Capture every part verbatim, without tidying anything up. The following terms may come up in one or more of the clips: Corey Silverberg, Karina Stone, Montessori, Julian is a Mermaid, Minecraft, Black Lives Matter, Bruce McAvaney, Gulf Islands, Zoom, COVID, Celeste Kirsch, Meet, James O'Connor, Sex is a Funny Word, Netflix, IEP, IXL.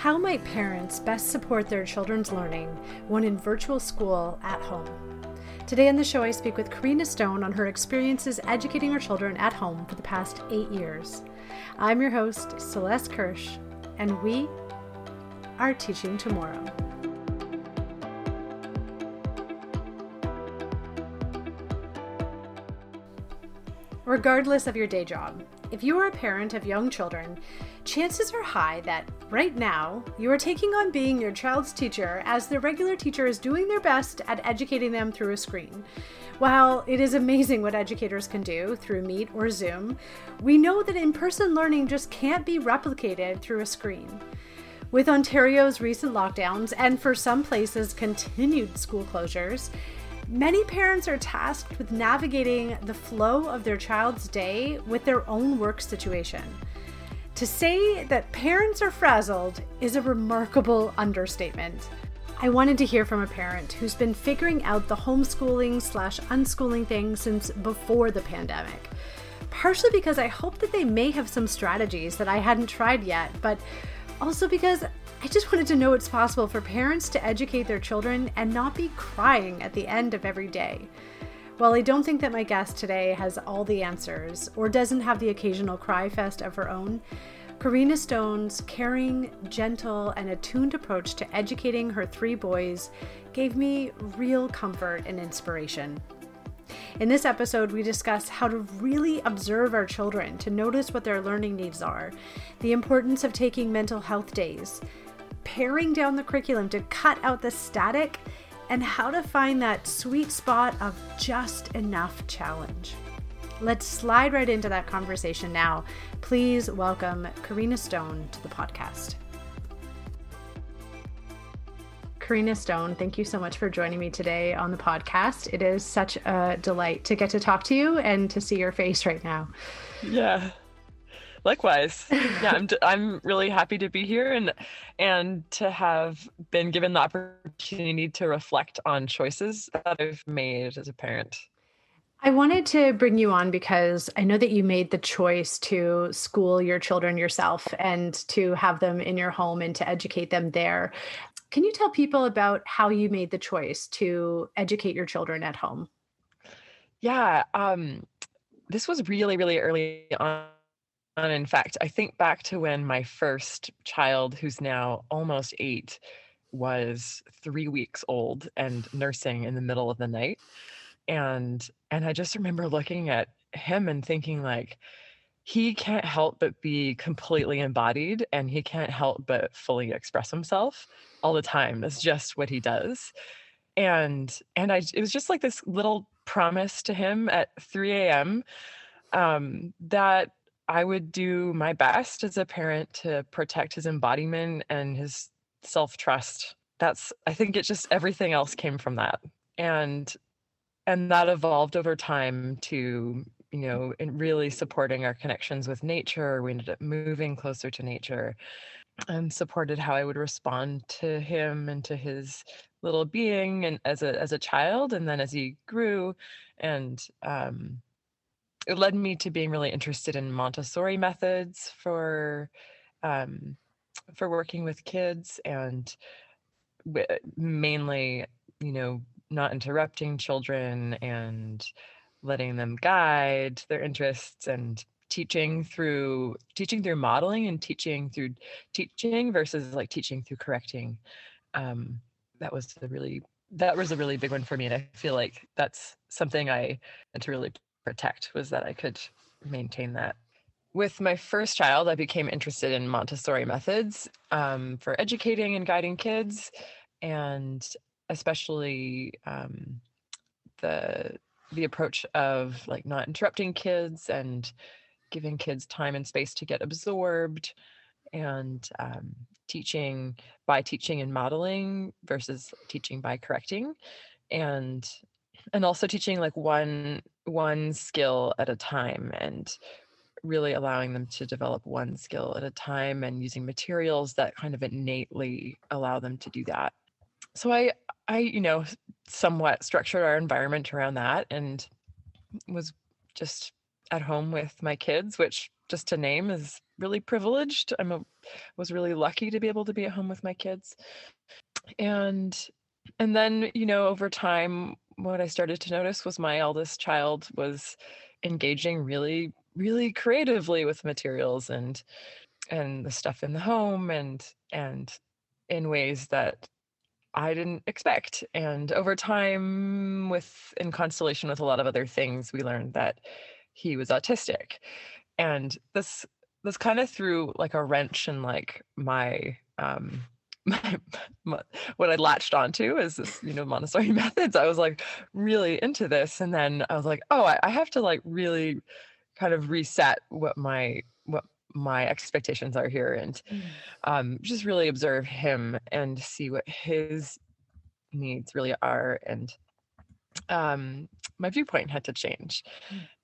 How might parents best support their children's learning when in virtual school at home? Today on the show, I speak with Karina Stone on her experiences educating her children at home for the past eight years. I'm your host, Celeste Kirsch, and we are teaching tomorrow. Regardless of your day job, if you are a parent of young children, chances are high that right now you are taking on being your child's teacher as their regular teacher is doing their best at educating them through a screen. While it is amazing what educators can do through Meet or Zoom, we know that in-person learning just can't be replicated through a screen. With Ontario's recent lockdowns and for some places continued school closures, many parents are tasked with navigating the flow of their child's day with their own work situation. To say that parents are frazzled is a remarkable understatement. I wanted to hear from a parent who's been figuring out the homeschooling slash unschooling thing since before the pandemic, partially because I hope that they may have some strategies that I hadn't tried yet, but also because I just wanted to know it's possible for parents to educate their children and not be crying at the end of every day. While I don't think that my guest today has all the answers or doesn't have the occasional cry fest of her own, Karina Stone's caring, gentle, and attuned approach to educating her three boys gave me real comfort and inspiration. In this episode, we discuss how to really observe our children to notice what their learning needs are, the importance of taking mental health days, paring down the curriculum to cut out the static, and how to find that sweet spot of just enough challenge. Let's slide right into that conversation now. Please welcome Karina Stone to the podcast. Karina Stone, thank you so much for joining me today on the podcast. It is such a delight to get to talk to you and to see your face right now. Yeah, likewise. Yeah, I'm I'm really happy to be here and and to have been given the opportunity to reflect on choices that I've made as a parent. I wanted to bring you on because I know that you made the choice to school your children yourself and to have them in your home and to educate them there. Can you tell people about how you made the choice to educate your children at home? Yeah, um, this was really, really early on. In fact, I think back to when my first child, who's now almost eight, was three weeks old and nursing in the middle of the night. And, and I just remember looking at him and thinking, like, he can't help but be completely embodied, and he can't help but fully express himself all the time. That's just what he does. And and I it was just like this little promise to him at three a.m. Um, that I would do my best as a parent to protect his embodiment and his self-trust. That's I think it just everything else came from that. And and that evolved over time to, you know, and really supporting our connections with nature. We ended up moving closer to nature and supported how I would respond to him and to his little being and as a, as a child. And then as he grew, and um, it led me to being really interested in Montessori methods for, um, for working with kids, and w- mainly, you know, not interrupting children and letting them guide their interests, and teaching through teaching through modeling and teaching through teaching versus like teaching through correcting. Um, that was a really that was a really big one for me, and I feel like that's something I had to really protect, was that I could maintain that. With my first child, I became interested in Montessori methods um, for educating and guiding kids, and especially um, the the approach of like not interrupting kids and giving kids time and space to get absorbed, and um, teaching by teaching and modeling versus teaching by correcting, and and also teaching like one one skill at a time, and really allowing them to develop one skill at a time and using materials that kind of innately allow them to do that. So I I, you know, somewhat structured our environment around that, and was just at home with my kids, which just to name is really privileged. I'm a, was really lucky to be able to be at home with my kids. And, and then, you know, over time, what I started to notice was my eldest child was engaging really, really creatively with materials and, and the stuff in the home and, and in ways that I didn't expect. And over time, with, in constellation with a lot of other things, we learned that he was autistic. And this, this kind of threw like a wrench in like my, um, my, my, what I latched onto is this, you know, Montessori methods. I was like really into this. And then I was like, oh, I, I have to like really kind of reset what my, what my expectations are here, and um, just really observe him and see what his needs really are. And um, my viewpoint had to change.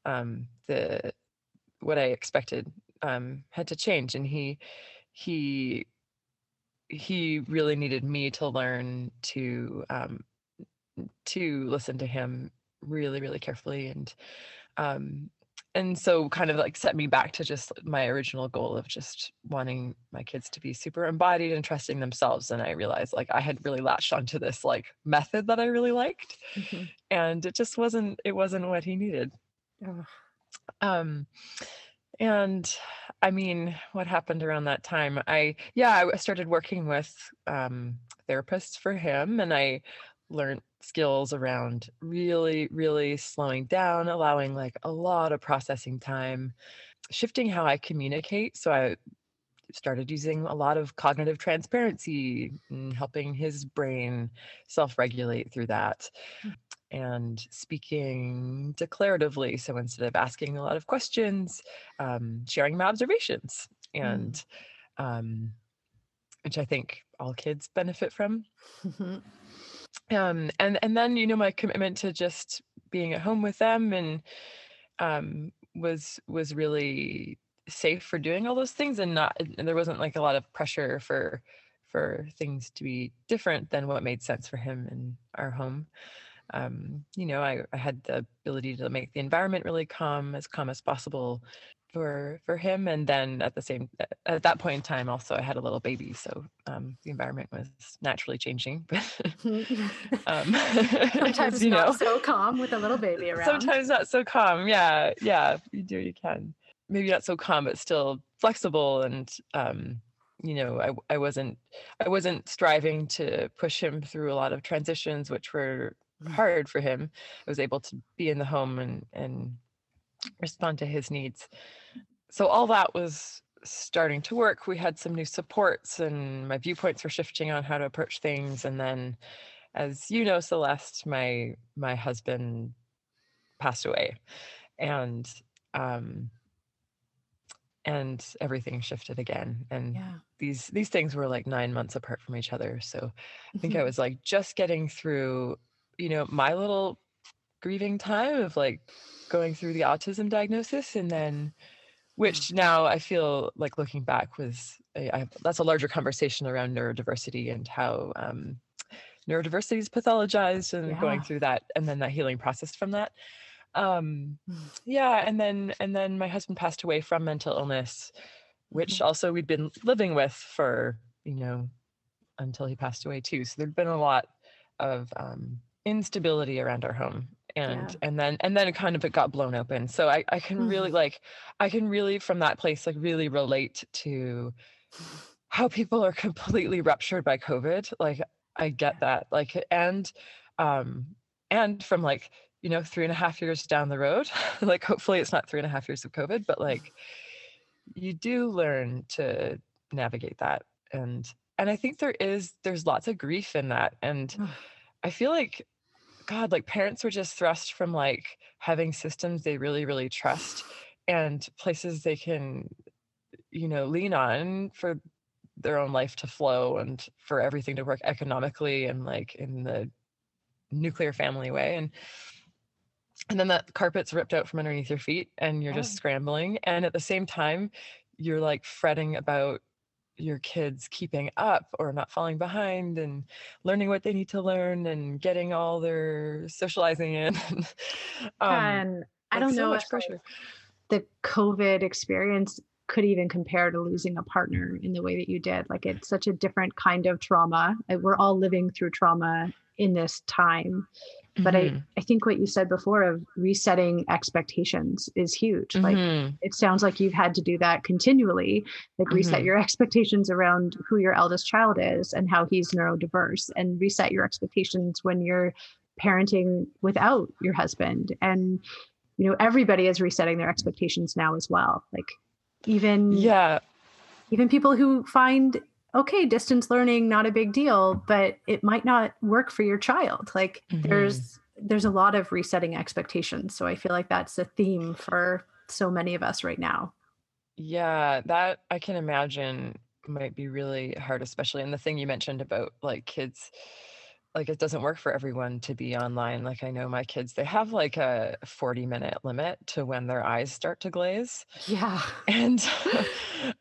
Um, the, what I expected um, had to change. And he, he, he really needed me to learn to, um, to listen to him really, really carefully. And, um, and so kind of like set me back to just my original goal of just wanting my kids to be super embodied and trusting themselves. And I realized like I had really latched onto this like method that I really liked, mm-hmm. and it just wasn't, it wasn't what he needed. Oh. Um, and I mean, what happened around that time? I, yeah, I started working with, um, therapists for him, and I learned skills around really, really slowing down, allowing like a lot of processing time, shifting how I communicate. So I started using a lot of cognitive transparency and helping his brain self-regulate through that, and speaking declaratively. So instead of asking a lot of questions, um, sharing my observations, and, mm. um, which I think all kids benefit from. Mm-hmm. Um, and, and then, you know, my commitment to just being at home with them and, um, was, was really safe for doing all those things, and not, and there wasn't like a lot of pressure for, for things to be different than what made sense for him in our home. Um, you know, I, I had the ability to make the environment really calm, as calm as possible for, for him. And then at the same, at that point in time, also, I had a little baby. So, um, the environment was naturally changing, but, um, sometimes you know, not so calm with a little baby around. Sometimes not so calm. Yeah. Yeah. You do, you can, maybe not so calm, but still flexible. And, um, you know, I, I wasn't, I wasn't striving to push him through a lot of transitions, which were hard for him. I was able to be in the home and, and respond to his needs. So all that was starting to work. We had some new supports, and my viewpoints were shifting on how to approach things. And then, as you know, Celeste, my my husband passed away, and um, and everything shifted again. And yeah. these these things were like nine months apart from each other. So I think I was like just getting through, you know, my little grieving time of like going through the autism diagnosis, and then, which now I feel like looking back was, I, I, that's a larger conversation around neurodiversity and how um, neurodiversity is pathologized, and yeah. going through that, and then that healing process from that. Um, yeah. And then, and then my husband passed away from mental illness, which also we'd been living with for, you know, until he passed away too. So there'd been a lot of um, instability around our home. And, yeah. and then, and then it kind of, it got blown open. So I, I can mm-hmm. really like, I can really, from that place, like really relate to how people are completely ruptured by COVID. Like, I get yeah. that. Like, and, um, and from like, you know, three and a half years down the road, like, hopefully it's not three and a half years of COVID, but like, you do learn to navigate that. And, and I think there is, there's lots of grief in that. And I feel like, God, like parents were just thrust from like having systems they really, really trust and places they can, you know, lean on for their own life to flow and for everything to work economically and like in the nuclear family way. And, and then that carpet's ripped out from underneath your feet and you're just scrambling. And at the same time, you're like fretting about your kids keeping up or not falling behind and learning what they need to learn and getting all their socializing in. um, and I don't know so much pressure. the COVID experience could even compare to losing a partner in the way that you did. Like, it's such a different kind of trauma. We're all living through trauma in this time. But mm-hmm. I, I think what you said before of resetting expectations is huge. Mm-hmm. Like, it sounds like you've had to do that continually, like mm-hmm. reset your expectations around who your eldest child is and how he's neurodiverse, and reset your expectations when you're parenting without your husband. And, you know, everybody is resetting their expectations now as well. Like, even, yeah, even people who find, okay, distance learning, not a big deal, but it might not work for your child. Like mm-hmm. there's, there's a lot of resetting expectations. So I feel like that's a theme for so many of us right now. Yeah, that I can imagine might be really hard, especially in the thing you mentioned about like kids, like it doesn't work for everyone to be online. Like I know my kids, they have like a forty minute limit to when their eyes start to glaze. Yeah. And,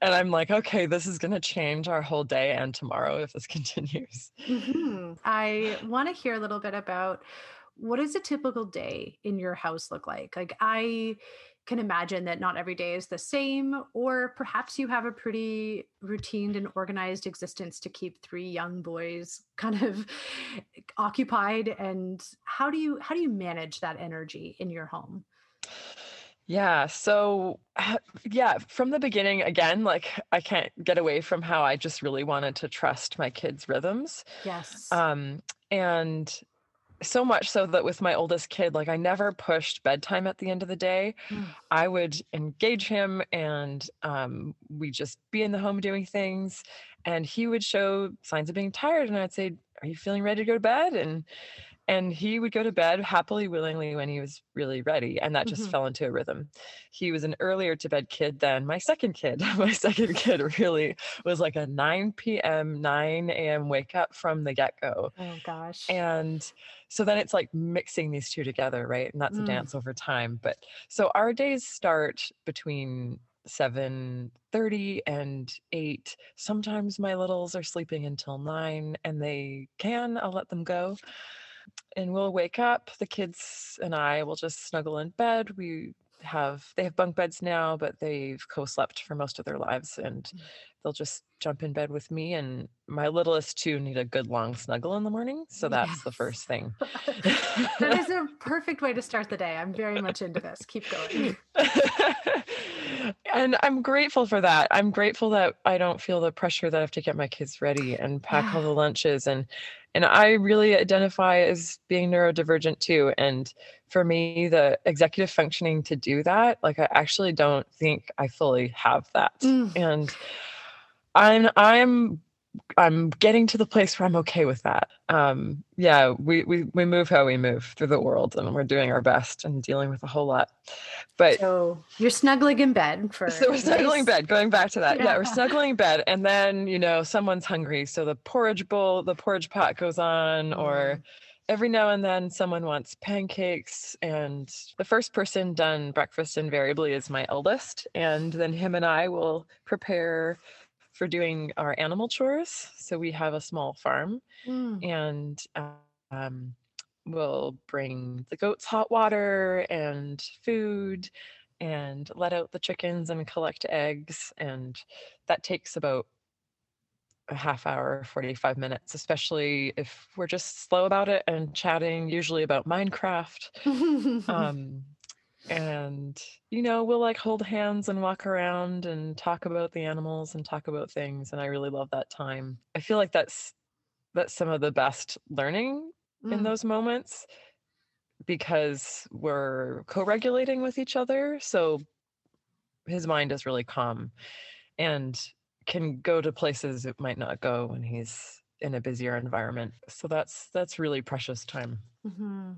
and I'm like, okay, this is going to change our whole day and tomorrow if this continues. Mm-hmm. I want to hear a little bit about, what does a typical day in your house look like? Like, I can imagine that not every day is the same, or perhaps you have a pretty routine and organized existence to keep three young boys kind of occupied. And how do you, how do you manage that energy in your home? Yeah. So yeah, from the beginning, again, like I can't get away from how I just really wanted to trust my kids' rhythms. Yes. Um, and so much so that with my oldest kid, like I never pushed bedtime at the end of the day. Mm. I would engage him and um, we'd just be in the home doing things. And he would show signs of being tired. And I'd say, are you feeling ready to go to bed? And and he would go to bed happily, willingly when he was really ready. And that just mm-hmm. fell into a rhythm. He was an earlier to bed kid than my second kid. My second kid really was like a nine p.m., nine a.m. wake up from the get-go. Oh, gosh. And so then it's like mixing these two together, right? And that's mm. a dance over time. But so our days start between seven thirty and eight. Sometimes my littles are sleeping until nine, and they can, I'll let them go. And we'll wake up, the kids and I will just snuggle in bed. We have, they have bunk beds now, but they've co-slept for most of their lives, and they'll just jump in bed with me. And my littlest two need a good long snuggle in the morning. So that's yes. the first thing. That is a perfect way to start the day. I'm very much into this. Keep going. And I'm grateful for that. I'm grateful that I don't feel the pressure that I have to get my kids ready and pack yeah. all the lunches. And And I really identify as being neurodivergent too. And for me, the executive functioning to do that, like I actually don't think I fully have that. Mm. And I'm, I'm, I'm getting to the place where I'm okay with that. Um, yeah, we, we, we move how we move through the world, and we're doing our best and dealing with a whole lot, but so you're snuggling in bed for, so we're snuggling in bed, going back to that. Yeah. yeah. We're snuggling in bed. And then, you know, someone's hungry. So the porridge bowl, the porridge pot goes on, mm. or every now and then someone wants pancakes, and the first person done breakfast invariably is my eldest. And then him and I will prepare for doing our animal chores. So we have a small farm, mm. and um, we'll bring the goats hot water and food and let out the chickens and collect eggs. And that takes about a half hour, forty-five minutes, especially if we're just slow about it and chatting, usually about Minecraft. um, And, you know, we'll like hold hands and walk around and talk about the animals and talk about things. And I really love that time. I feel like that's, that's some of the best learning mm. in those moments, because we're co-regulating with each other. So his mind is really calm and can go to places it might not go when he's in a busier environment. So that's, that's really precious time. Mm-hmm.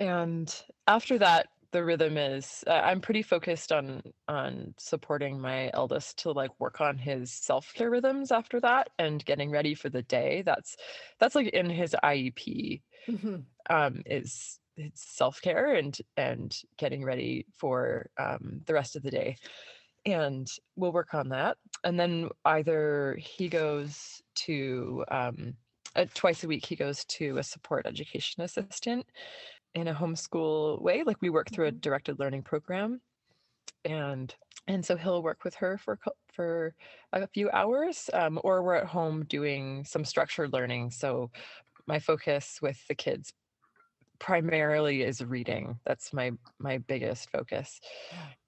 And after that, the rhythm is uh, I'm pretty focused on on supporting my eldest to like work on his self-care rhythms after that and getting ready for the day. That's that's like in his I E P mm-hmm. um, is it's self-care and and getting ready for um, the rest of the day. And we'll work on that. And then either he goes to um, uh, twice a week, he goes to a support education assistant in a homeschool way. Like we work through a directed learning program, and and so he'll work with her for for a few hours, um, or we're at home doing some structured learning. So my focus with the kids primarily is reading. That's my my biggest focus,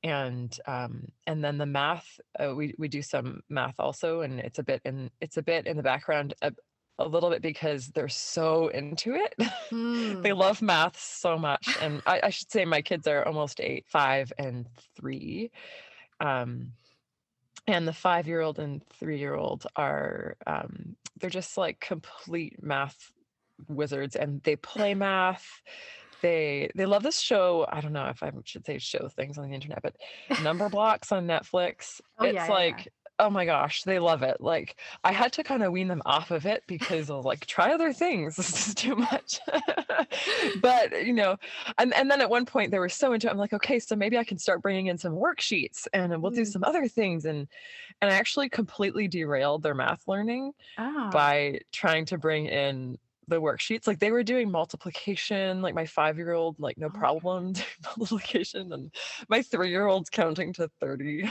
and um, and then the math. Uh, we we do some math also, and it's a bit in it's a bit in the background. A, a little bit because they're so into it. Mm. They love math so much. And I, I should say my kids are almost eight, five and three. Um, and the five-year-old and three-year-old are, um, they're just like complete math wizards, and they play math. They, they love this show. I don't know if I should say show things on the internet, but Number Blocks on Netflix. Oh, it's yeah, like, yeah. Oh my gosh, they love it. Like, I had to kind of wean them off of it because I was like, try other things. This is too much. But, you know, and, and then at one point they were so into it. I'm like, okay, so maybe I can start bringing in some worksheets and we'll do some other things. And, and I actually completely derailed their math learning oh. by trying to bring in the worksheets. Like, they were doing multiplication, like my five-year-old, like no problem doing multiplication, and my three-year-old's counting to thirty.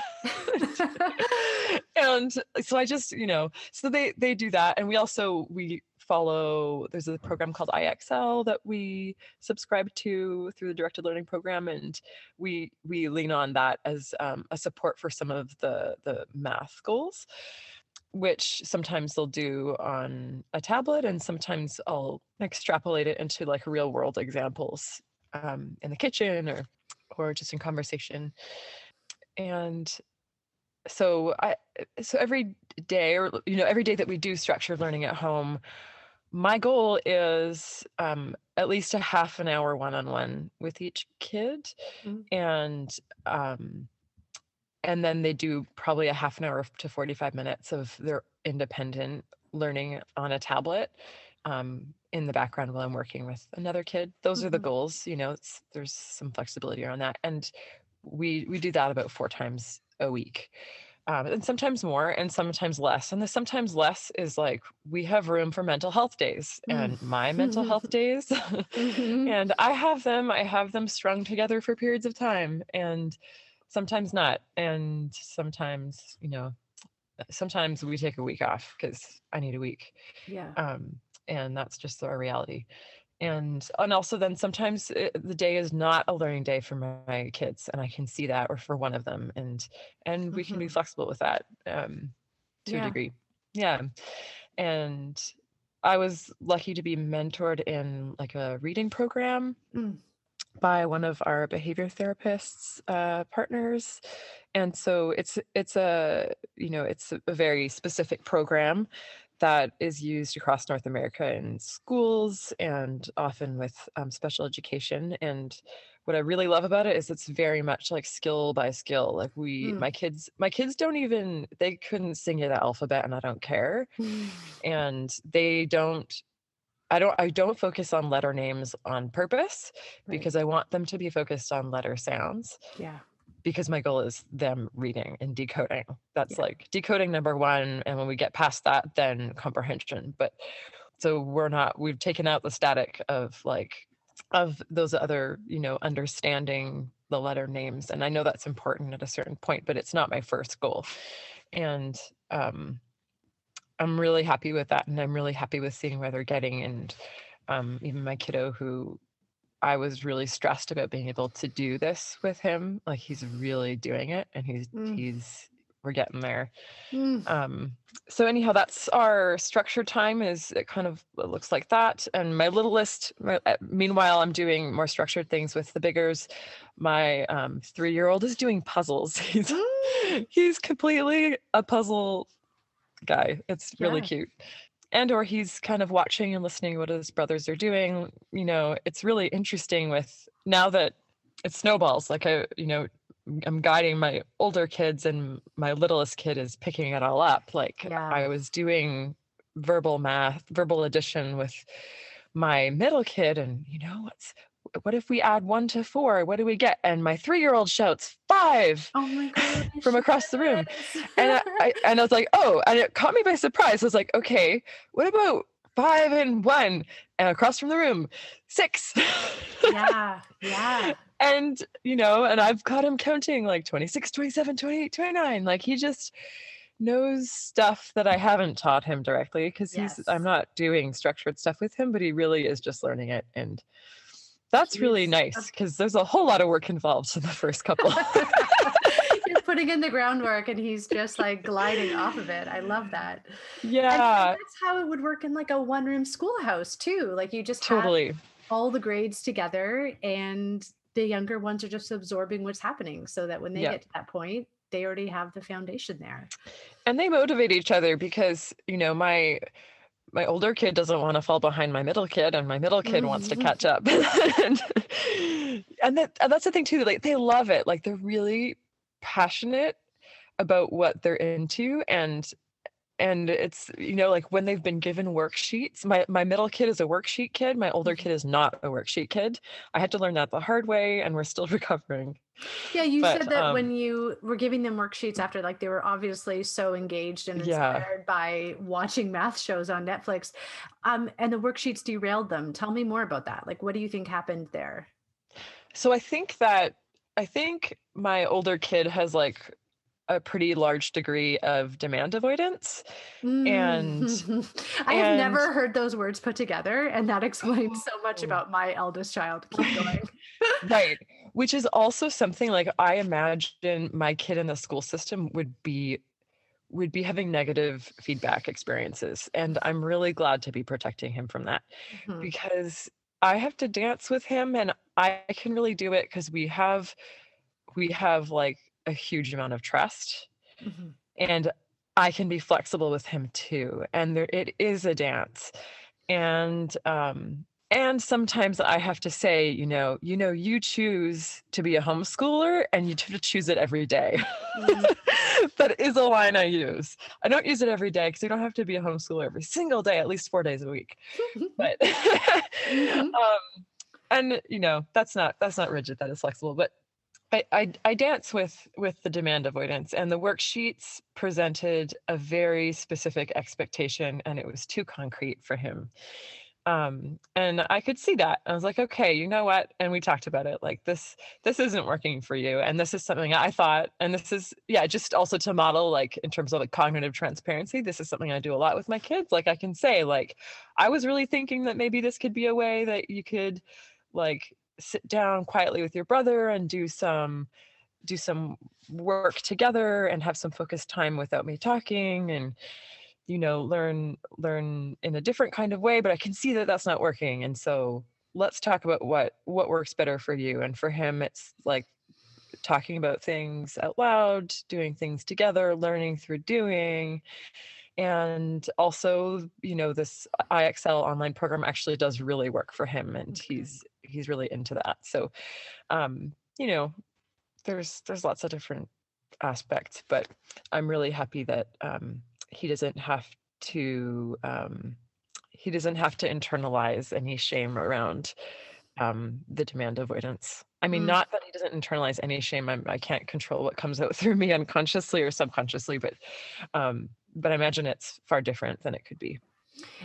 And so I just, you know, so they, they do that. And we also, we follow, there's a program called I X L that we subscribe to through the directed learning program. And we, we lean on that as um, a support for some of the, the math goals, which sometimes they'll do on a tablet, and sometimes I'll extrapolate it into like real world examples um, in the kitchen or, or just in conversation. And so I, so every day, or, you know, every day that we do structured learning at home, my goal is um, at least a half an hour one-on-one with each kid. Mm-hmm. And, um, And then they do probably a half an hour to forty-five minutes of their independent learning on a tablet um, in the background while I'm working with another kid. Those mm-hmm. are the goals. You know, it's, there's some flexibility around that. And we we do that about four times a week. Um, and sometimes more and sometimes less. And the sometimes less is like, we have room for mental health days and mm. my mental health days. Mm-hmm. And I have them, I have them strung together for periods of time. And sometimes not. And sometimes, you know, sometimes we take a week off because I need a week. Yeah. Um, and that's just our reality. And, and also then sometimes it, the day is not a learning day for my, my kids, and I can see that, or for one of them. And, and mm-hmm. we can be flexible with that um, to yeah. a degree. Yeah. And I was lucky to be mentored in like a reading program. Mm. by one of our behavior therapists uh, partners. And so it's, it's a, you know, it's a very specific program that is used across North America in schools and often with um, special education. And what I really love about it is it's very much like skill by skill. Like we, mm. my kids, my kids don't even, they couldn't sing you the alphabet, and I don't care. Mm. And they don't, I don't I don't focus on letter names on purpose right. because I want them to be focused on letter sounds. Yeah. Because my goal is them reading and decoding. That's yeah. like decoding number one. And when we get past that, then comprehension. But so we're not, we've taken out the static of like, of those other, you know, understanding the letter names. And I know that's important at a certain point, but it's not my first goal. And, um, I'm really happy with that. And I'm really happy with seeing where they're getting. And um, even my kiddo, who I was really stressed about being able to do this with him, like he's really doing it, and he's, mm. he's, we're getting there. Mm. Um, so anyhow, that's our structured time. Is it kind of it looks like that. And my littlest, my, meanwhile, I'm doing more structured things with the biggers. My um, three-year-old is doing puzzles. He's, mm. he's completely a puzzle guy. It's really yeah. cute. And or he's kind of watching and listening what his brothers are doing. You know, it's really interesting with now that it snowballs. Like I, you know, I'm guiding my older kids, and my littlest kid is picking it all up. Like yeah. I was doing verbal math, verbal addition with my middle kid, and you know, what's what if we add one to four? What do we get? And my three-year-old shouts five oh my gosh, from across the room. And I, I and I was like, oh, and it caught me by surprise. I was like, okay, what about five and one? And across from the room, six. Yeah, yeah. And, you know, and I've caught him counting like twenty-six, twenty-seven, twenty-eight, twenty-nine. Like he just knows stuff that I haven't taught him directly because yes. he's, I'm not doing structured stuff with him, but he really is just learning it. And that's Jeez. really nice because there's a whole lot of work involved in the first couple. You're putting in the groundwork and he's just like gliding off of it. I love that. Yeah. And that's how it would work in like a one room schoolhouse too. Like you just totally have all the grades together and the younger ones are just absorbing what's happening so that when they yeah. get to that point, they already have the foundation there. And they motivate each other because, you know, my my older kid doesn't want to fall behind my middle kid and my middle kid mm-hmm. wants to catch up. and and, that, and that's the thing too, like they love it. Like they're really passionate about what they're into. And, and it's, you know, like when they've been given worksheets, my, my middle kid is a worksheet kid. My older kid is not a worksheet kid. I had to learn that the hard way and we're still recovering. Yeah. You but, said that um, when you were giving them worksheets after, like they were obviously so engaged and inspired yeah. by watching math shows on Netflix, um, and the worksheets derailed them. Tell me more about that. Like, what do you think happened there? So I think that, I think my older kid has like a pretty large degree of demand avoidance. Mm. And I have and, never heard those words put together. And that explains oh. so much about my eldest child. Keep going. Right. Which is also something like I imagine my kid in the school system would be, would be having negative feedback experiences. And I'm really glad to be protecting him from that mm-hmm. because I have to dance with him and I can really do it because we have, we have like a huge amount of trust mm-hmm. and I can be flexible with him too. And there, it is a dance. And, um, and sometimes I have to say, you know, you know, you choose to be a homeschooler and you have to choose it every day. Mm-hmm. That is a line I use. I don't use it every day because you don't have to be a homeschooler every single day, at least four days a week. But, mm-hmm. um, and you know, that's not, that's not rigid, that is flexible, but I, I, I dance with, with the demand avoidance, and the worksheets presented a very specific expectation and it was too concrete for him. Um, and I could see that. I was like, okay, you know what? And we talked about it. Like this, this isn't working for you. And this is something I thought, and this is, yeah, just also to model, like in terms of like cognitive transparency, this is something I do a lot with my kids. Like I can say like, I was really thinking that maybe this could be a way that you could like sit down quietly with your brother and do some, do some work together and have some focused time without me talking. And, you know, learn, learn in a different kind of way, but I can see that that's not working. And so let's talk about what, what works better for you. And for him, it's like talking about things out loud, doing things together, learning through doing. And also, you know, this I X L online program actually does really work for him and okay. he's, he's really into that. So, um, you know, there's, there's lots of different aspects, but I'm really happy that, um, he doesn't have to, um, he doesn't have to internalize any shame around, um, the demand avoidance. I mean, mm. not that he doesn't internalize any shame. I'm, I can't control what comes out through me unconsciously or subconsciously, but, um, but I imagine it's far different than it could be.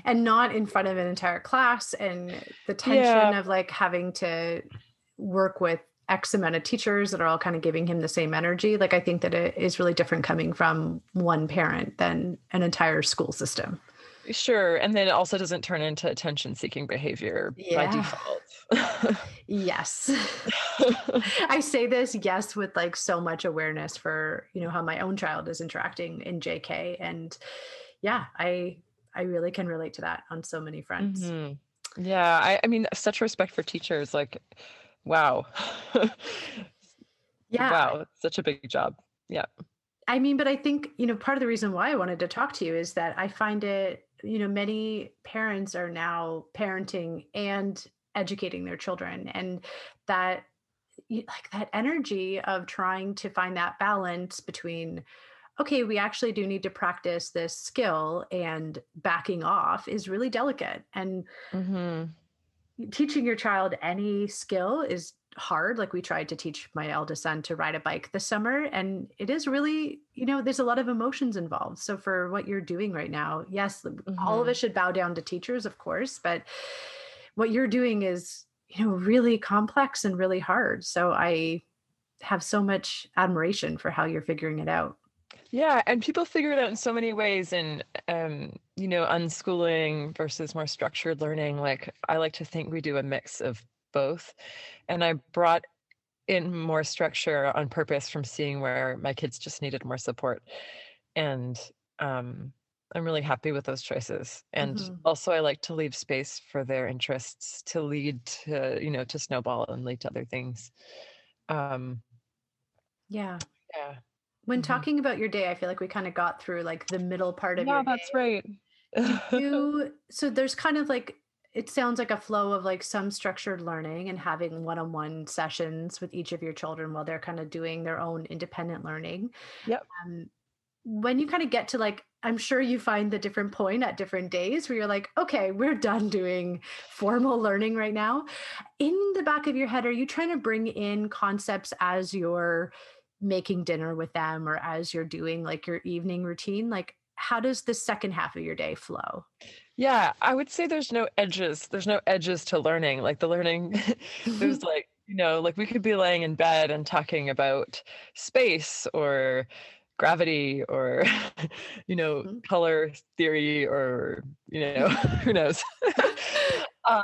And not in front of an entire class and the tension yeah. of like having to work with X amount of teachers that are all kind of giving him the same energy. Like, I think that it is really different coming from one parent than an entire school system. Sure. And then it also doesn't turn into attention seeking behavior yeah. by default. Yes. I say this, yes, with like so much awareness for, you know, how my own child is interacting in J K. And yeah, I, I really can relate to that on so many fronts. Mm-hmm. Yeah. I, I mean, such respect for teachers. Like, wow. Yeah. Wow. It's such a big job. Yeah. I mean, but I think, you know, part of the reason why I wanted to talk to you is that I find it, you know, many parents are now parenting and educating their children, and that like that energy of trying to find that balance between, okay, we actually do need to practice this skill and backing off is really delicate. And mm-hmm. teaching your child any skill is hard. Like we tried to teach my eldest son to ride a bike this summer, and it is really, you know, there's a lot of emotions involved. So for what you're doing right now, yes, mm-hmm. all of us should bow down to teachers, of course, but what you're doing is you know, really complex and really hard. So I have so much admiration for how you're figuring it out. Yeah. And people figure it out in so many ways. And, um, you know, unschooling versus more structured learning. Like, I like to think we do a mix of both. And I brought in more structure on purpose from seeing where my kids just needed more support. And um, I'm really happy with those choices. And mm-hmm. also I like to leave space for their interests to lead to, you know, to snowball and lead to other things. Um, yeah. Yeah. When talking about your day, I feel like we kind of got through like the middle part of yeah, your day. Yeah, that's right. Did you, so there's kind of like, it sounds like a flow of like some structured learning and having one-on-one sessions with each of your children while they're kind of doing their own independent learning. Yep. Um, when you kind of get to like, I'm sure you find the different point at different days where you're like, okay, we're done doing formal learning right now. In the back of your head, are you trying to bring in concepts as you're making dinner with them or as you're doing like your evening routine? Like, how does the second half of your day flow? Yeah, I would say there's no edges. There's no edges to learning. Like the learning, there's like, you know, like we could be laying in bed and talking about space or gravity or, you know, mm-hmm. color theory or, you know, who knows? um,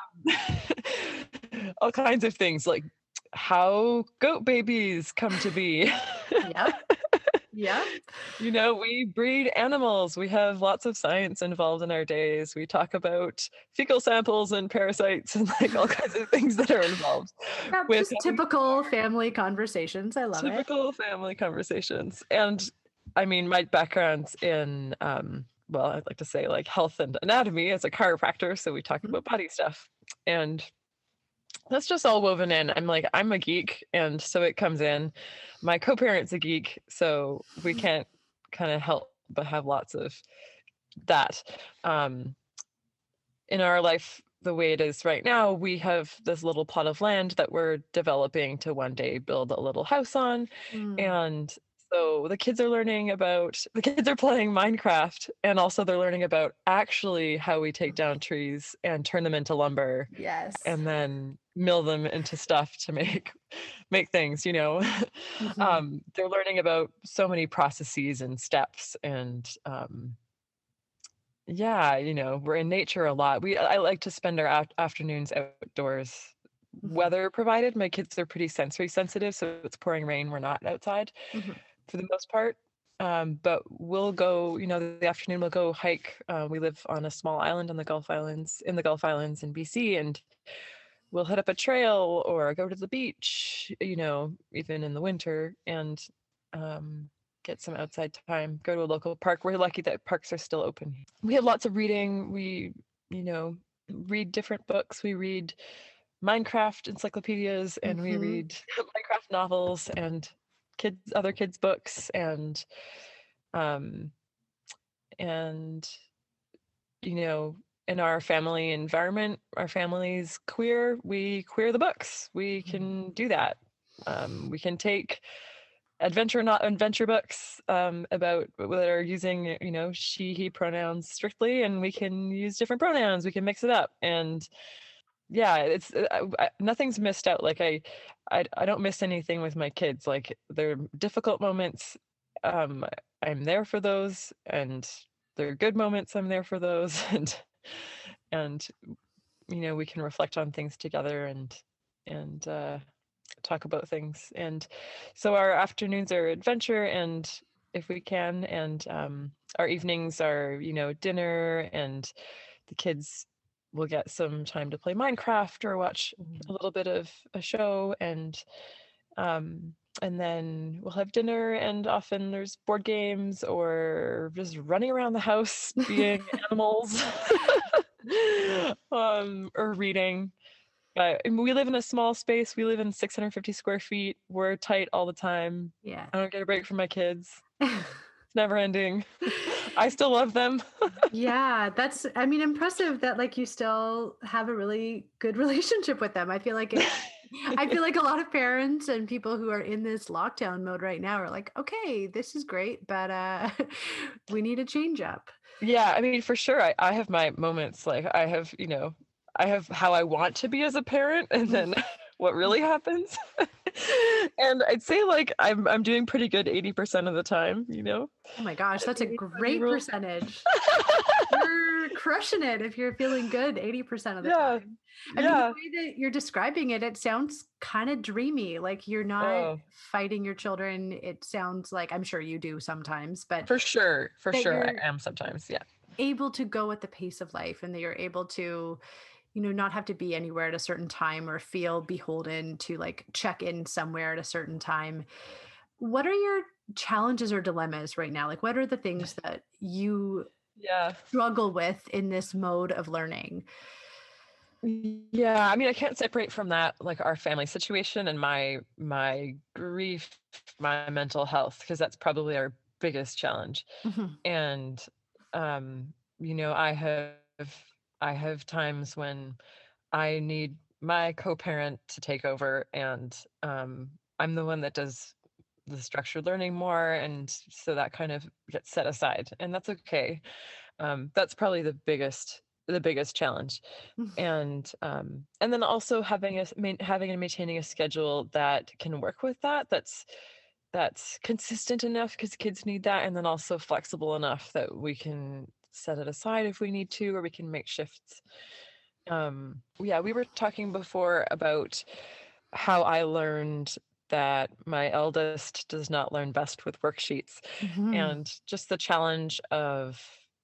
all kinds of things like how goat babies come to be. Yep. Yeah. You know, we breed animals. We have lots of science involved in our days. We talk about fecal samples and parasites and like all kinds of things that are involved. Yeah, with just typical family conversations. I love typical it. Typical family conversations. And I mean, my background's in, um, well, I'd like to say like health and anatomy as a chiropractor. So we talk mm-hmm. about body stuff. And that's just all woven in. I'm like, I'm a geek. And so it comes in. My co-parent's a geek. So we can't kind of help but have lots of that. Um, in our life, the way it is right now, we have this little plot of land that we're developing to one day build a little house on. Mm. And so the kids are learning about, the kids are playing Minecraft, and also they're learning about actually how we take down trees and turn them into lumber. Yes. And then mill them into stuff to make, make things, you know, mm-hmm. um, they're learning about so many processes and steps and, um, yeah, you know, we're in nature a lot. We, I like to spend our af- afternoons outdoors, weather provided. My kids are pretty sensory sensitive. So if it's pouring rain, we're not outside. Mm-hmm. for the most part. Um, but we'll go, you know, the afternoon we'll go hike. Uh, we live on a small island on the Gulf Islands, in the Gulf Islands in B C, and we'll hit up a trail or go to the beach, you know, even in the winter, and um, get some outside time, go to a local park. We're lucky that parks are still open. We have lots of reading. We, you know, read different books. We read Minecraft encyclopedias and mm-hmm. we read Minecraft novels and kids, other kids' books, and, um, and, you know, in our family environment, our family's queer, we queer the books. We can do that. Um, we can take adventure, not adventure books, um, about that are using, you know, she, he pronouns strictly, and we can use different pronouns. We can mix it up. And yeah, it's I, I, nothing's missed out. Like I, I, I don't miss anything with my kids. Like they're difficult moments. Um, I'm there for those, and they're good moments. I'm there for those. And, and, you know, we can reflect on things together and, and, uh, talk about things. And so our afternoons are adventure, and if we can, and, um, our evenings are, you know, dinner, and the kids we'll get some time to play Minecraft or watch a little bit of a show, and um, and then we'll have dinner, and often there's board games or just running around the house being animals um, or reading. But we live in a small space. We live in six hundred fifty square feet. We're tight all the time. Yeah, I don't get a break from my kids. Never ending. I still love them. Yeah, that's, I mean, impressive that like you still have a really good relationship with them. I feel like it, I feel like a lot of parents and people who are in this lockdown mode right now are like, okay, this is great, but uh, we need a change up. Yeah, I mean, for sure. I, I have my moments. Like I have, you know, I have how I want to be as a parent, and then what really happens. And I'd say like I'm I'm doing pretty good eighty percent of the time, you know? Oh my gosh, that's a great percentage. You're crushing it if you're feeling good eighty percent of the yeah. time. I yeah. mean, the way that you're describing it, it sounds kind of dreamy. Like you're not oh. fighting your children. It sounds like, I'm sure you do sometimes, but for sure, for sure I am sometimes. Yeah. Able to go at the pace of life, and that you're able to, you know, not have to be anywhere at a certain time or feel beholden to like check in somewhere at a certain time. What are your challenges or dilemmas right now? Like, what are the things that you yeah. struggle with in this mode of learning? Yeah. I mean, I can't separate from that, like our family situation and my, my grief, my mental health, because that's probably our biggest challenge. Mm-hmm. And, um, you know, I have, I have times when I need my co-parent to take over, and um, I'm the one that does the structured learning more. And so that kind of gets set aside, and that's okay. Um, that's probably the biggest, the biggest challenge. Mm-hmm. And, um, and then also having a, having and maintaining a schedule that can work with that. That's, that's consistent enough because kids need that. And then also flexible enough that we can set it aside if we need to, or we can make shifts. Um, yeah, we were talking before about how I learned that my eldest does not learn best with worksheets, mm-hmm. and just the challenge of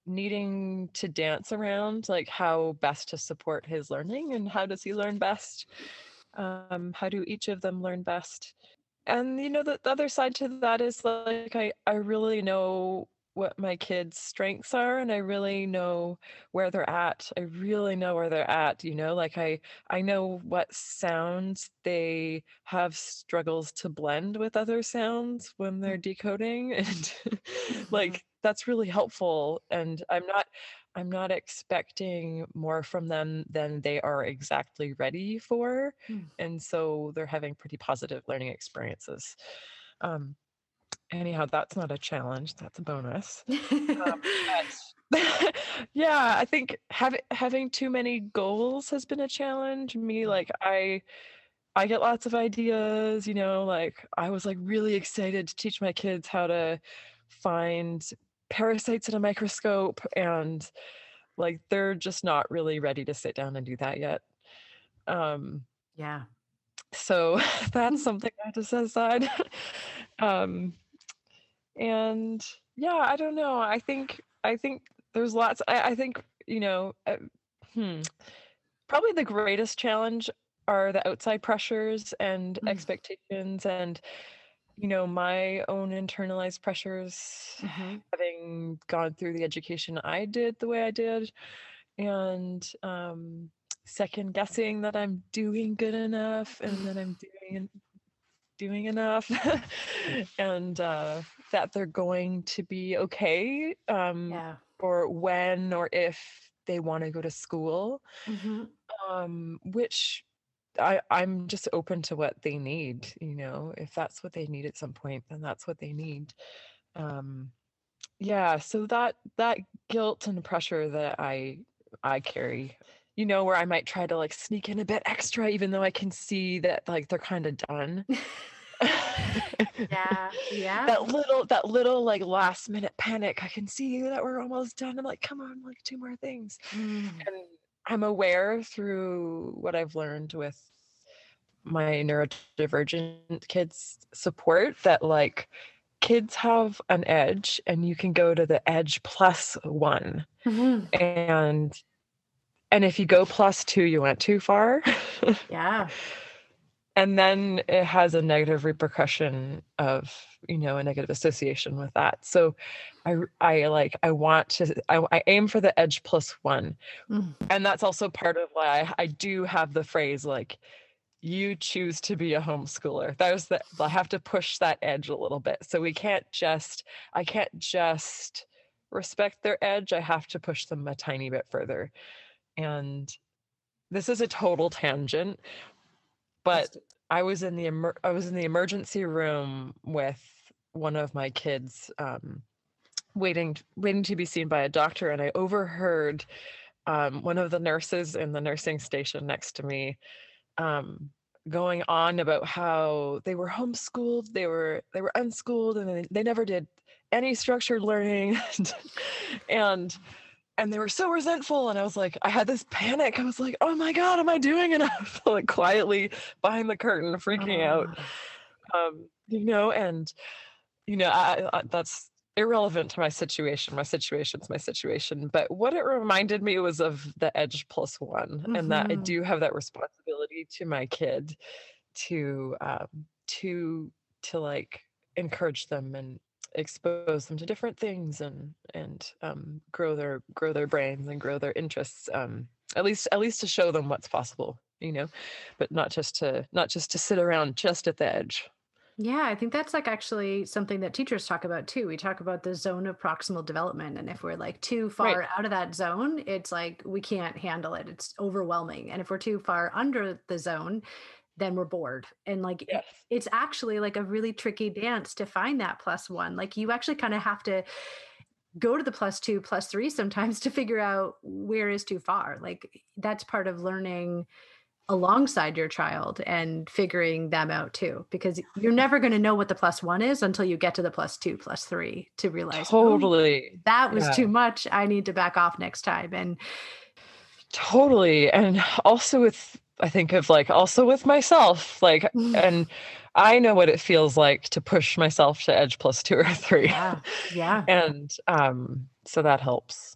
needing to dance around, like how best to support his learning and how does he learn best? Um, how do each of them learn best? And, you know, the, the other side to that is like, I, I really know what my kids' strengths are, and I really know where they're at. I really know where they're at, you know, like I, I know what sounds they have struggles to blend with other sounds when they're decoding. And like, that's really helpful. And I'm not, I'm not expecting more from them than they are exactly ready for. Mm. And so they're having pretty positive learning experiences. Um, Anyhow, that's not a challenge. That's a bonus. um, but, yeah, I think having having too many goals has been a challenge. Me, like I, I get lots of ideas. You know, like I was like really excited to teach my kids how to find parasites in a microscope, and like they're just not really ready to sit down and do that yet. Um, yeah. So that's something I have to set aside. um, And yeah, I don't know. I think, I think there's lots, I, I think, you know, uh, hmm, probably the greatest challenge are the outside pressures and mm-hmm. expectations and, you know, my own internalized pressures, mm-hmm. having gone through the education I did the way I did, and um, second guessing that I'm doing good enough and that I'm doing doing enough and uh that they're going to be okay um yeah. or when or if they want to go to school, mm-hmm. um which I I'm just open to what they need, you know, if that's what they need at some point, then that's what they need. Um yeah, so that that guilt and pressure that I I carry, you know, where I might try to like sneak in a bit extra, even though I can see that like they're kind of done. Yeah. Yeah. That little, that little like last minute panic. I can see that we're almost done. I'm like, come on, like two more things. Mm. And I'm aware through what I've learned with my neurodivergent kids support that like kids have an edge, and you can go to the edge plus one. Mm-hmm. And And if you go plus two, you went too far. Yeah. And then it has a negative repercussion of, you know, a negative association with that. So I, I like, I want to, I, I aim for the edge plus one. Mm. And that's also part of why I, I do have the phrase, like, you choose to be a homeschooler. There's the, I have to push that edge a little bit. So we can't just, I can't just respect their edge. I have to push them a tiny bit further. And this is a total tangent, but I was in the emer- I was in the emergency room with one of my kids, um, waiting waiting to be seen by a doctor, and I overheard um, one of the nurses in the nursing station next to me um, going on about how they were homeschooled, they were they were unschooled, and they, they never did any structured learning, and and they were so resentful. And I was like, I had this panic. I was like, oh my God, am I doing enough? Like quietly behind the curtain, freaking oh. out, um, you know. And you know, I, I, that's irrelevant to my situation. My situation's my situation. But what it reminded me was of the edge plus one, mm-hmm. and that I do have that responsibility to my kid, to um, to to like encourage them and expose them to different things, and and um, grow their grow their brains and grow their interests. Um, at least at least to show them what's possible, you know, but not just to not just to sit around just at the edge. Yeah, I think that's like actually something that teachers talk about too. We talk about the zone of proximal development. And if we're like too far right. out of that zone, it's like we can't handle it. It's overwhelming. And if we're too far under the zone, then we're bored. And like, yes. it, it's actually like a really tricky dance to find that plus one. Like you actually kind of have to go to the plus two, plus three sometimes to figure out where is too far. Like that's part of learning alongside your child and figuring them out too, because you're never going to know what the plus one is until you get to the plus two, plus three to realize totally oh, that was yeah. too much. I need to back off next time. And totally. And also with, I think of like also with myself, like, and I know what it feels like to push myself to edge plus two or three. Yeah. yeah. And, um, so that helps.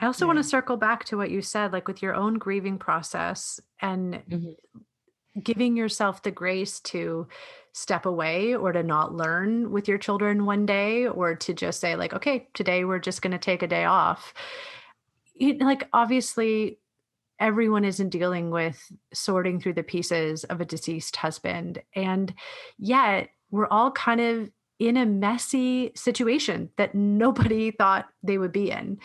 I also yeah. want to circle back to what you said, like with your own grieving process and mm-hmm. giving yourself the grace to step away or to not learn with your children one day, or to just say like, okay, today we're just going to take a day off. It, like, obviously everyone isn't dealing with sorting through the pieces of a deceased husband. And yet we're all kind of in a messy situation that nobody thought they would be in.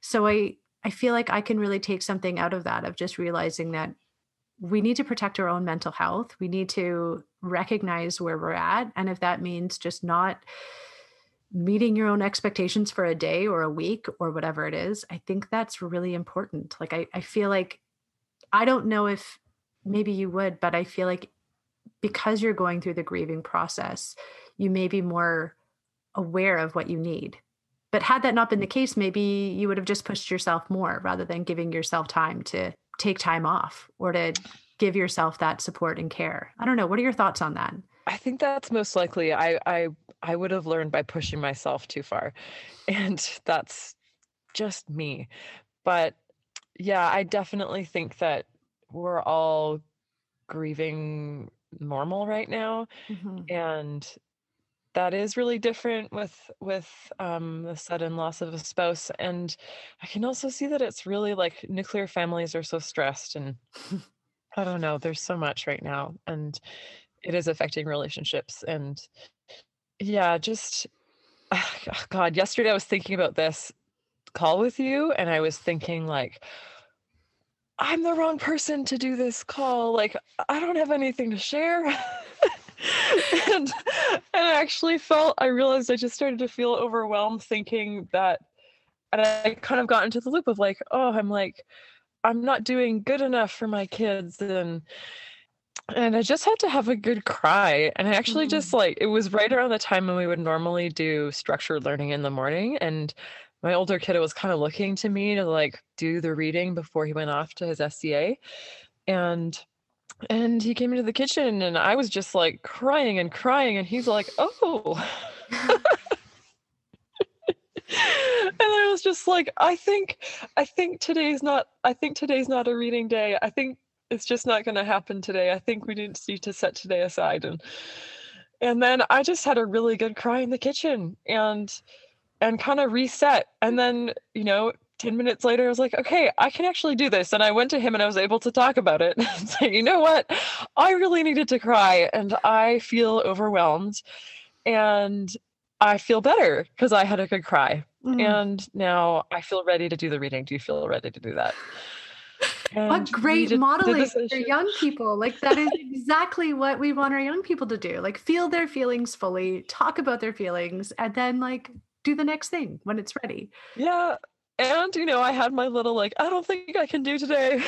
So I, I feel like I can really take something out of that, of just realizing that we need to protect our own mental health. We need to recognize where we're at. And if that means just not meeting your own expectations for a day or a week or whatever it is, I think that's really important. Like, I, I feel like, I don't know if maybe you would, but I feel like because you're going through the grieving process, you may be more aware of what you need. But had that not been the case, maybe you would have just pushed yourself more rather than giving yourself time to take time off or to give yourself that support and care. I don't know. What are your thoughts on that? I think that's most likely. I I, I would have learned by pushing myself too far. And that's just me. But yeah, I definitely think that we're all grieving normal right now. Mm-hmm. And that is really different with, with, um, the sudden loss of a spouse. And I can also see that it's really like nuclear families are so stressed, and I don't know, there's so much right now, and it is affecting relationships. And yeah, just, oh God, yesterday I was thinking about this call with you, and I was thinking like, I'm the wrong person to do this call. Like, I don't have anything to share. and, and I actually felt, I realized I just started to feel overwhelmed thinking that, and I kind of got into the loop of like, oh, I'm like, I'm not doing good enough for my kids. And, and I just had to have a good cry. And I actually mm-hmm. just like, it was right around the time when we would normally do structured learning in the morning. And my older kid was kind of looking to me to like do the reading before he went off to his S C A. And, and he came into the kitchen and I was just like crying and crying. And he's like, oh, and I was just like, I think, I think today's not, I think today's not a reading day. I think it's just not going to happen today. I think we didn't need to set today aside. And, and then I just had a really good cry in the kitchen and and kind of reset. And then, you know, ten minutes later, I was like, okay, I can actually do this. And I went to him and I was able to talk about it and say, you know what, I really needed to cry and I feel overwhelmed and I feel better because I had a good cry. Mm-hmm. And now I feel ready to do the reading. Do you feel ready to do that? And what great did, modeling did for young people. Like that is exactly what we want our young people to do. Like feel their feelings fully, talk about their feelings, and then like do the next thing when it's ready. Yeah. And, you know, I had my little, like, I don't think I can do today.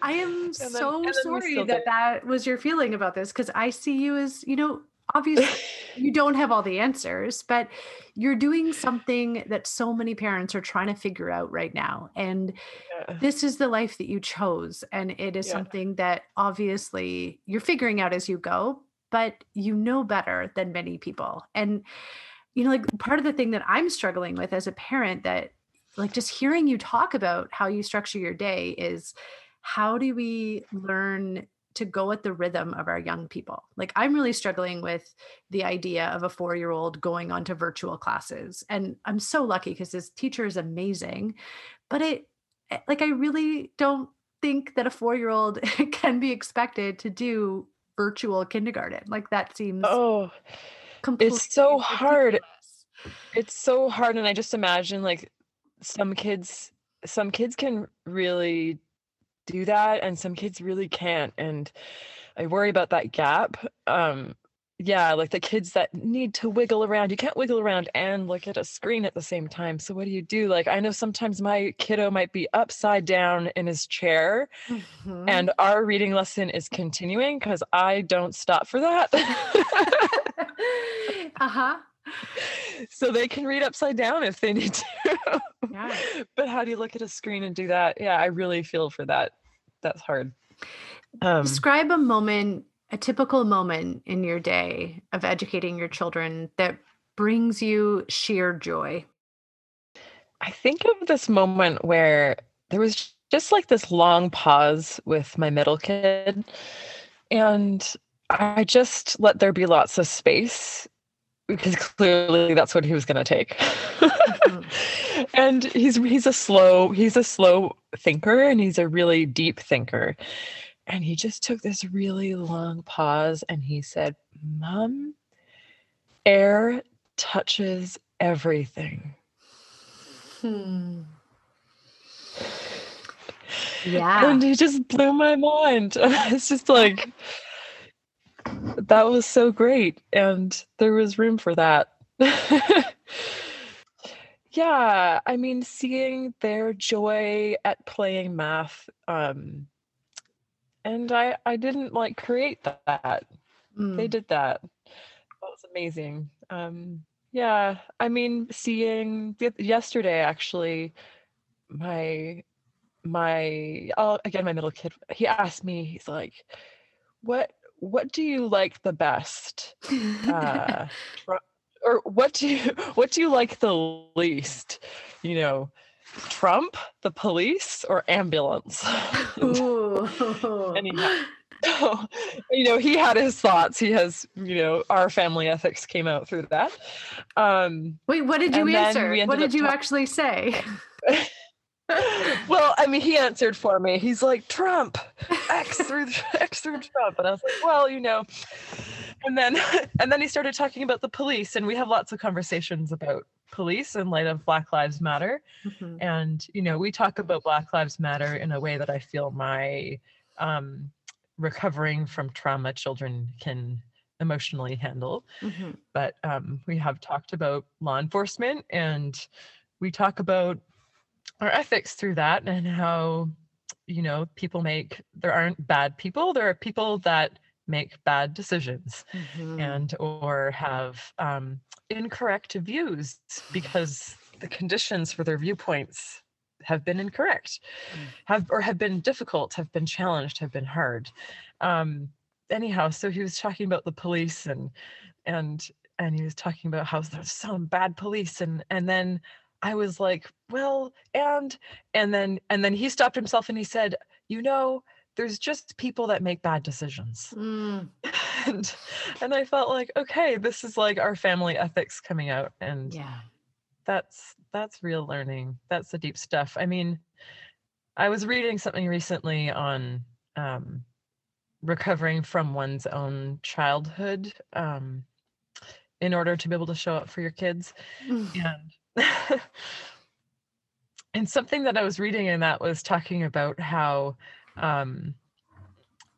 I am then, so sorry that there. that was your feeling about this, because I see you as, you know, obviously you don't have all the answers, but you're doing something that so many parents are trying to figure out right now. And yeah. this is the life that you chose. And it is yeah. something that obviously you're figuring out as you go, but you know better than many people. And, you know, like, part of the thing that I'm struggling with as a parent, that, like, just hearing you talk about how you structure your day is, how do we learn to go at the rhythm of our young people? Like, I'm really struggling with the idea of a four-year-old going on to virtual classes. And I'm so lucky because this teacher is amazing, but it, like, I really don't think that a four-year-old can be expected to do virtual kindergarten. Like, that seems oh, completely it's so ridiculous. hard. It's so hard. And I just imagine, like, some kids, some kids can really do that, and some kids really can't, and I worry about that gap. Um yeah like the kids that need to wiggle around, you can't wiggle around and look at a screen at the same time, so what do you do? Like, I know sometimes my kiddo might be upside down in his chair, mm-hmm. and our reading lesson is continuing because I don't stop for that. uh-huh So they can read upside down if they need to. Yeah. But how do you look at a screen and do that? Yeah, I really feel for that. That's hard. Um, Describe a moment, a typical moment in your day of educating your children that brings you sheer joy. I think of this moment where there was just, like, this long pause with my middle kid, and I just let there be lots of space, because clearly that's what he was going to take. mm-hmm. And he's, he's a slow, he's a slow thinker, and he's a really deep thinker. And he just took this really long pause, and he said, "Mom, air touches everything." Hmm. Yeah. And he just blew my mind. It's just like, that was so great, and there was room for that. Yeah, I mean, seeing their joy at playing math, um, and I, I didn't, like, create that. Mm. They did that. That was amazing. Um, yeah, I mean, seeing yesterday, actually, my my oh, again, my middle kid, he asked me, he's like, "What?" What do you like the best? Uh, or what do you, what do you like the least? You know, Trump, the police, or ambulance? Ooh. And he had, oh, you know, he had his thoughts. He has, you know, our family ethics came out through that. Um, Wait, what did you answer? What did you talking- actually say? Well, I mean, he answered for me. He's like, "Trump, X through X through Trump," and I was like, "Well, you know." And then, and then he started talking about the police, and we have lots of conversations about police in light of Black Lives Matter, mm-hmm. and, you know, we talk about Black Lives Matter in a way that I feel my um, recovering from trauma children can emotionally handle. Mm-hmm. But um, we have talked about law enforcement, and we talk about our ethics through that, and how, you know, people make, there aren't bad people, there are people that make bad decisions, mm-hmm. and or have um, incorrect views because the conditions for their viewpoints have been incorrect, mm. have or have been difficult, have been challenged, have been hard. Um, anyhow, so he was talking about the police, and and and he was talking about how there's some bad police, and and then I was like, well, and, and then, and then he stopped himself and he said, you know, there's just people that make bad decisions. Mm. And, and I felt like, okay, this is like our family ethics coming out. And yeah. that's, that's real learning. That's the deep stuff. I mean, I was reading something recently on, um, recovering from one's own childhood, um, in order to be able to show up for your kids. Mm. And, and something that I was reading in that was talking about how um,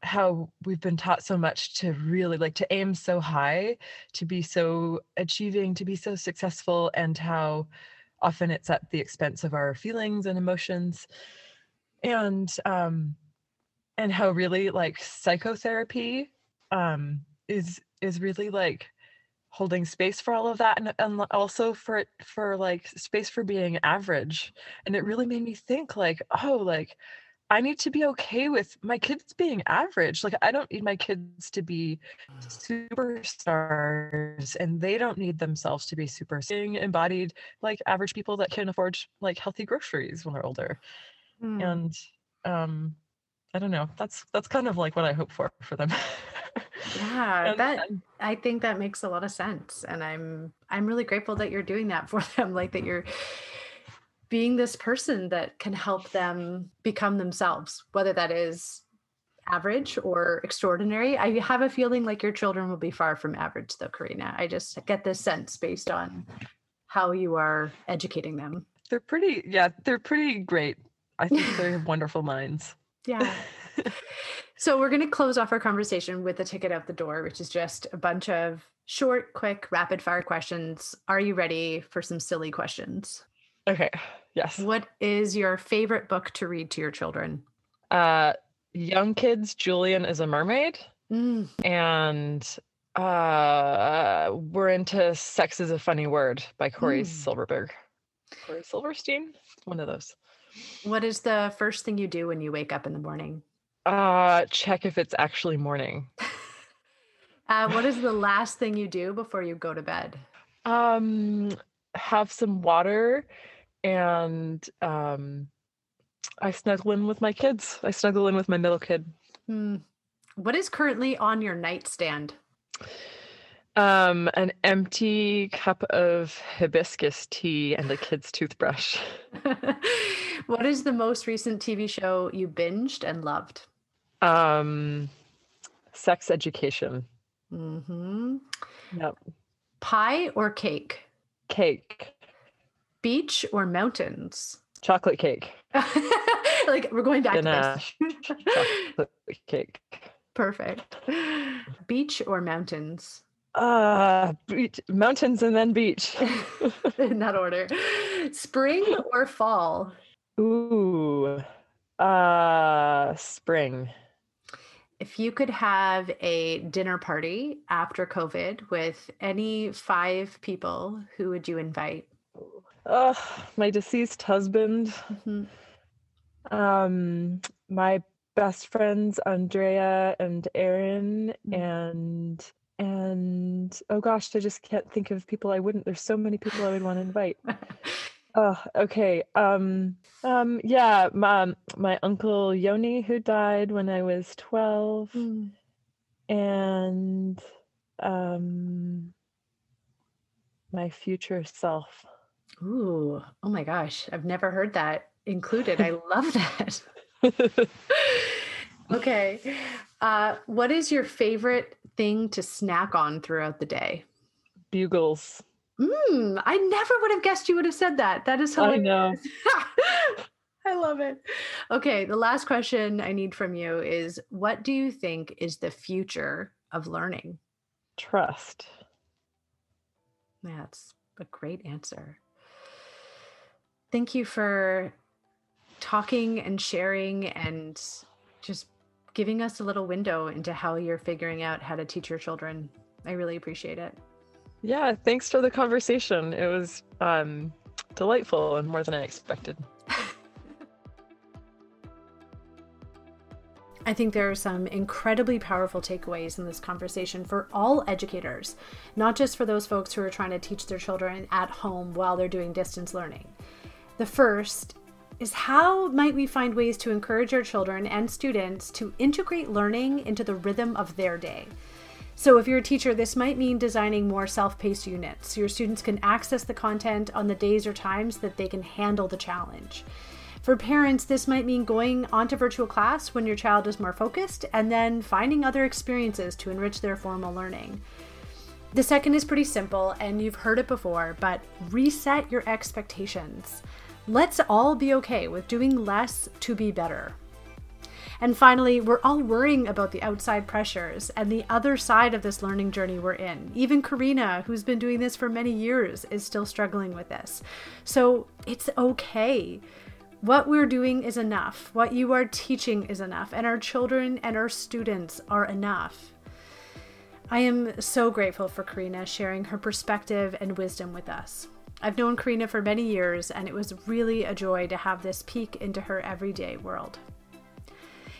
how we've been taught so much to really, like, to aim so high, to be so achieving, to be so successful, and how Often it's at the expense of our feelings and emotions. And um, and how really like psychotherapy um, is is really like holding space for all of that, and, and also for it for like space for being average. And it really made me think like, oh, like I need to be okay with my kids being average. Like I don't need my kids to be superstars, and they don't need themselves to be super being embodied like average people that can afford like healthy groceries when they're older. Mm. And um, I don't know, that's, that's kind of like what I hope for, for them. Yeah, and, that and, I think that makes a lot of sense. And I'm, I'm really grateful that you're doing that for them. Like that you're being this person that can help them become themselves, whether that is average or extraordinary. I have a feeling like your children will be far from average though, Karina. I just get this sense based on how you are educating them. They're pretty, yeah, they're pretty great. I think they have wonderful minds. Yeah. So we're going to close off our conversation with a ticket out the door, which is just a bunch of short, quick, rapid fire questions. Are you ready for some silly questions? Okay. Yes. What is your favorite book to read to your children? Uh, young kids, Julian is a Mermaid. Mm. And uh, we're into Sex is a Funny Word by Corey mm. Silverberg. Corey Silverstein? One of those. What is the first thing you do when you wake up in the morning? Uh, check if it's actually morning. uh, what is the last thing you do before you go to bed? Um, have some water, and um, I snuggle in with my kids. I snuggle in with my middle kid. Hmm. What is currently on your nightstand? Um, an empty cup of hibiscus tea and a kid's toothbrush. What is the most recent T V show you binged and loved? Um, Sex Education. Mm-hmm. Yep. Pie or cake? Cake. Beach or mountains? Chocolate cake. Like we're going back Ganache. To this. Chocolate cake. Perfect. Beach or mountains? Uh, beach, mountains and then beach. In that order. Spring or fall? Ooh, uh, spring. If you could have a dinner party after COVID with any five people, who would you invite? Uh, my deceased husband. Mm-hmm. Um, my best friends, Andrea and Aaron, mm-hmm. and... And oh gosh, I just can't think of people I wouldn't. There's so many people I would want to invite. Oh, okay. Um, um, yeah, my, my uncle Yoni, who died when I was twelve, mm. and um, my future self. Ooh, oh my gosh, I've never heard that included. I love that. Okay. Uh, what is your favorite thing to snack on throughout the day? Bugles. Mm, I never would have guessed you would have said that. That is hilarious. I know. I love it. Okay. The last question I need from you is, what do you think is the future of learning? Trust. Yeah, that's a great answer. Thank you for talking and sharing and just giving us a little window into how you're figuring out how to teach your children. I really appreciate it. Yeah, thanks for the conversation. It was um, delightful and more than I expected. I think there are some incredibly powerful takeaways in this conversation for all educators, not just for those folks who are trying to teach their children at home while they're doing distance learning. The first is, how might we find ways to encourage our children and students to integrate learning into the rhythm of their day? So if you're a teacher, this might mean designing more self-paced units so your students can access the content on the days or times that they can handle the challenge. For parents, this might mean going onto virtual class when your child is more focused and then finding other experiences to enrich their formal learning. The second is pretty simple, and you've heard it before, but reset your expectations. Let's all be okay with doing less to be better. And finally, we're all worrying about the outside pressures and the other side of this learning journey we're in. Even Karina, who's been doing this for many years, is still struggling with this. So it's okay. What we're doing is enough. What you are teaching is enough. And our children and our students are enough. I am so grateful for Karina sharing her perspective and wisdom with us. I've known Karina for many years, and it was really a joy to have this peek into her everyday world.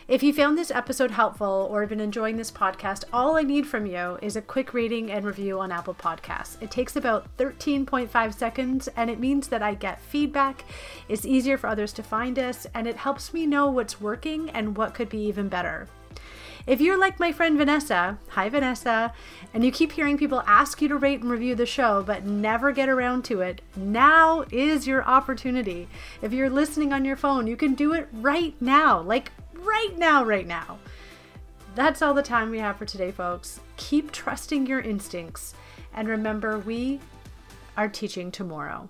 If you found this episode helpful or have been enjoying this podcast, all I need from you is a quick rating and review on Apple Podcasts. It takes about thirteen point five seconds, and it means that I get feedback, it's easier for others to find us, and it helps me know what's working and what could be even better. If you're like my friend Vanessa, hi Vanessa, and you keep hearing people ask you to rate and review the show but never get around to it, now is your opportunity. If you're listening on your phone, you can do it right now, like right now, right now. That's all the time we have for today, folks. Keep trusting your instincts, and remember, we are teaching tomorrow.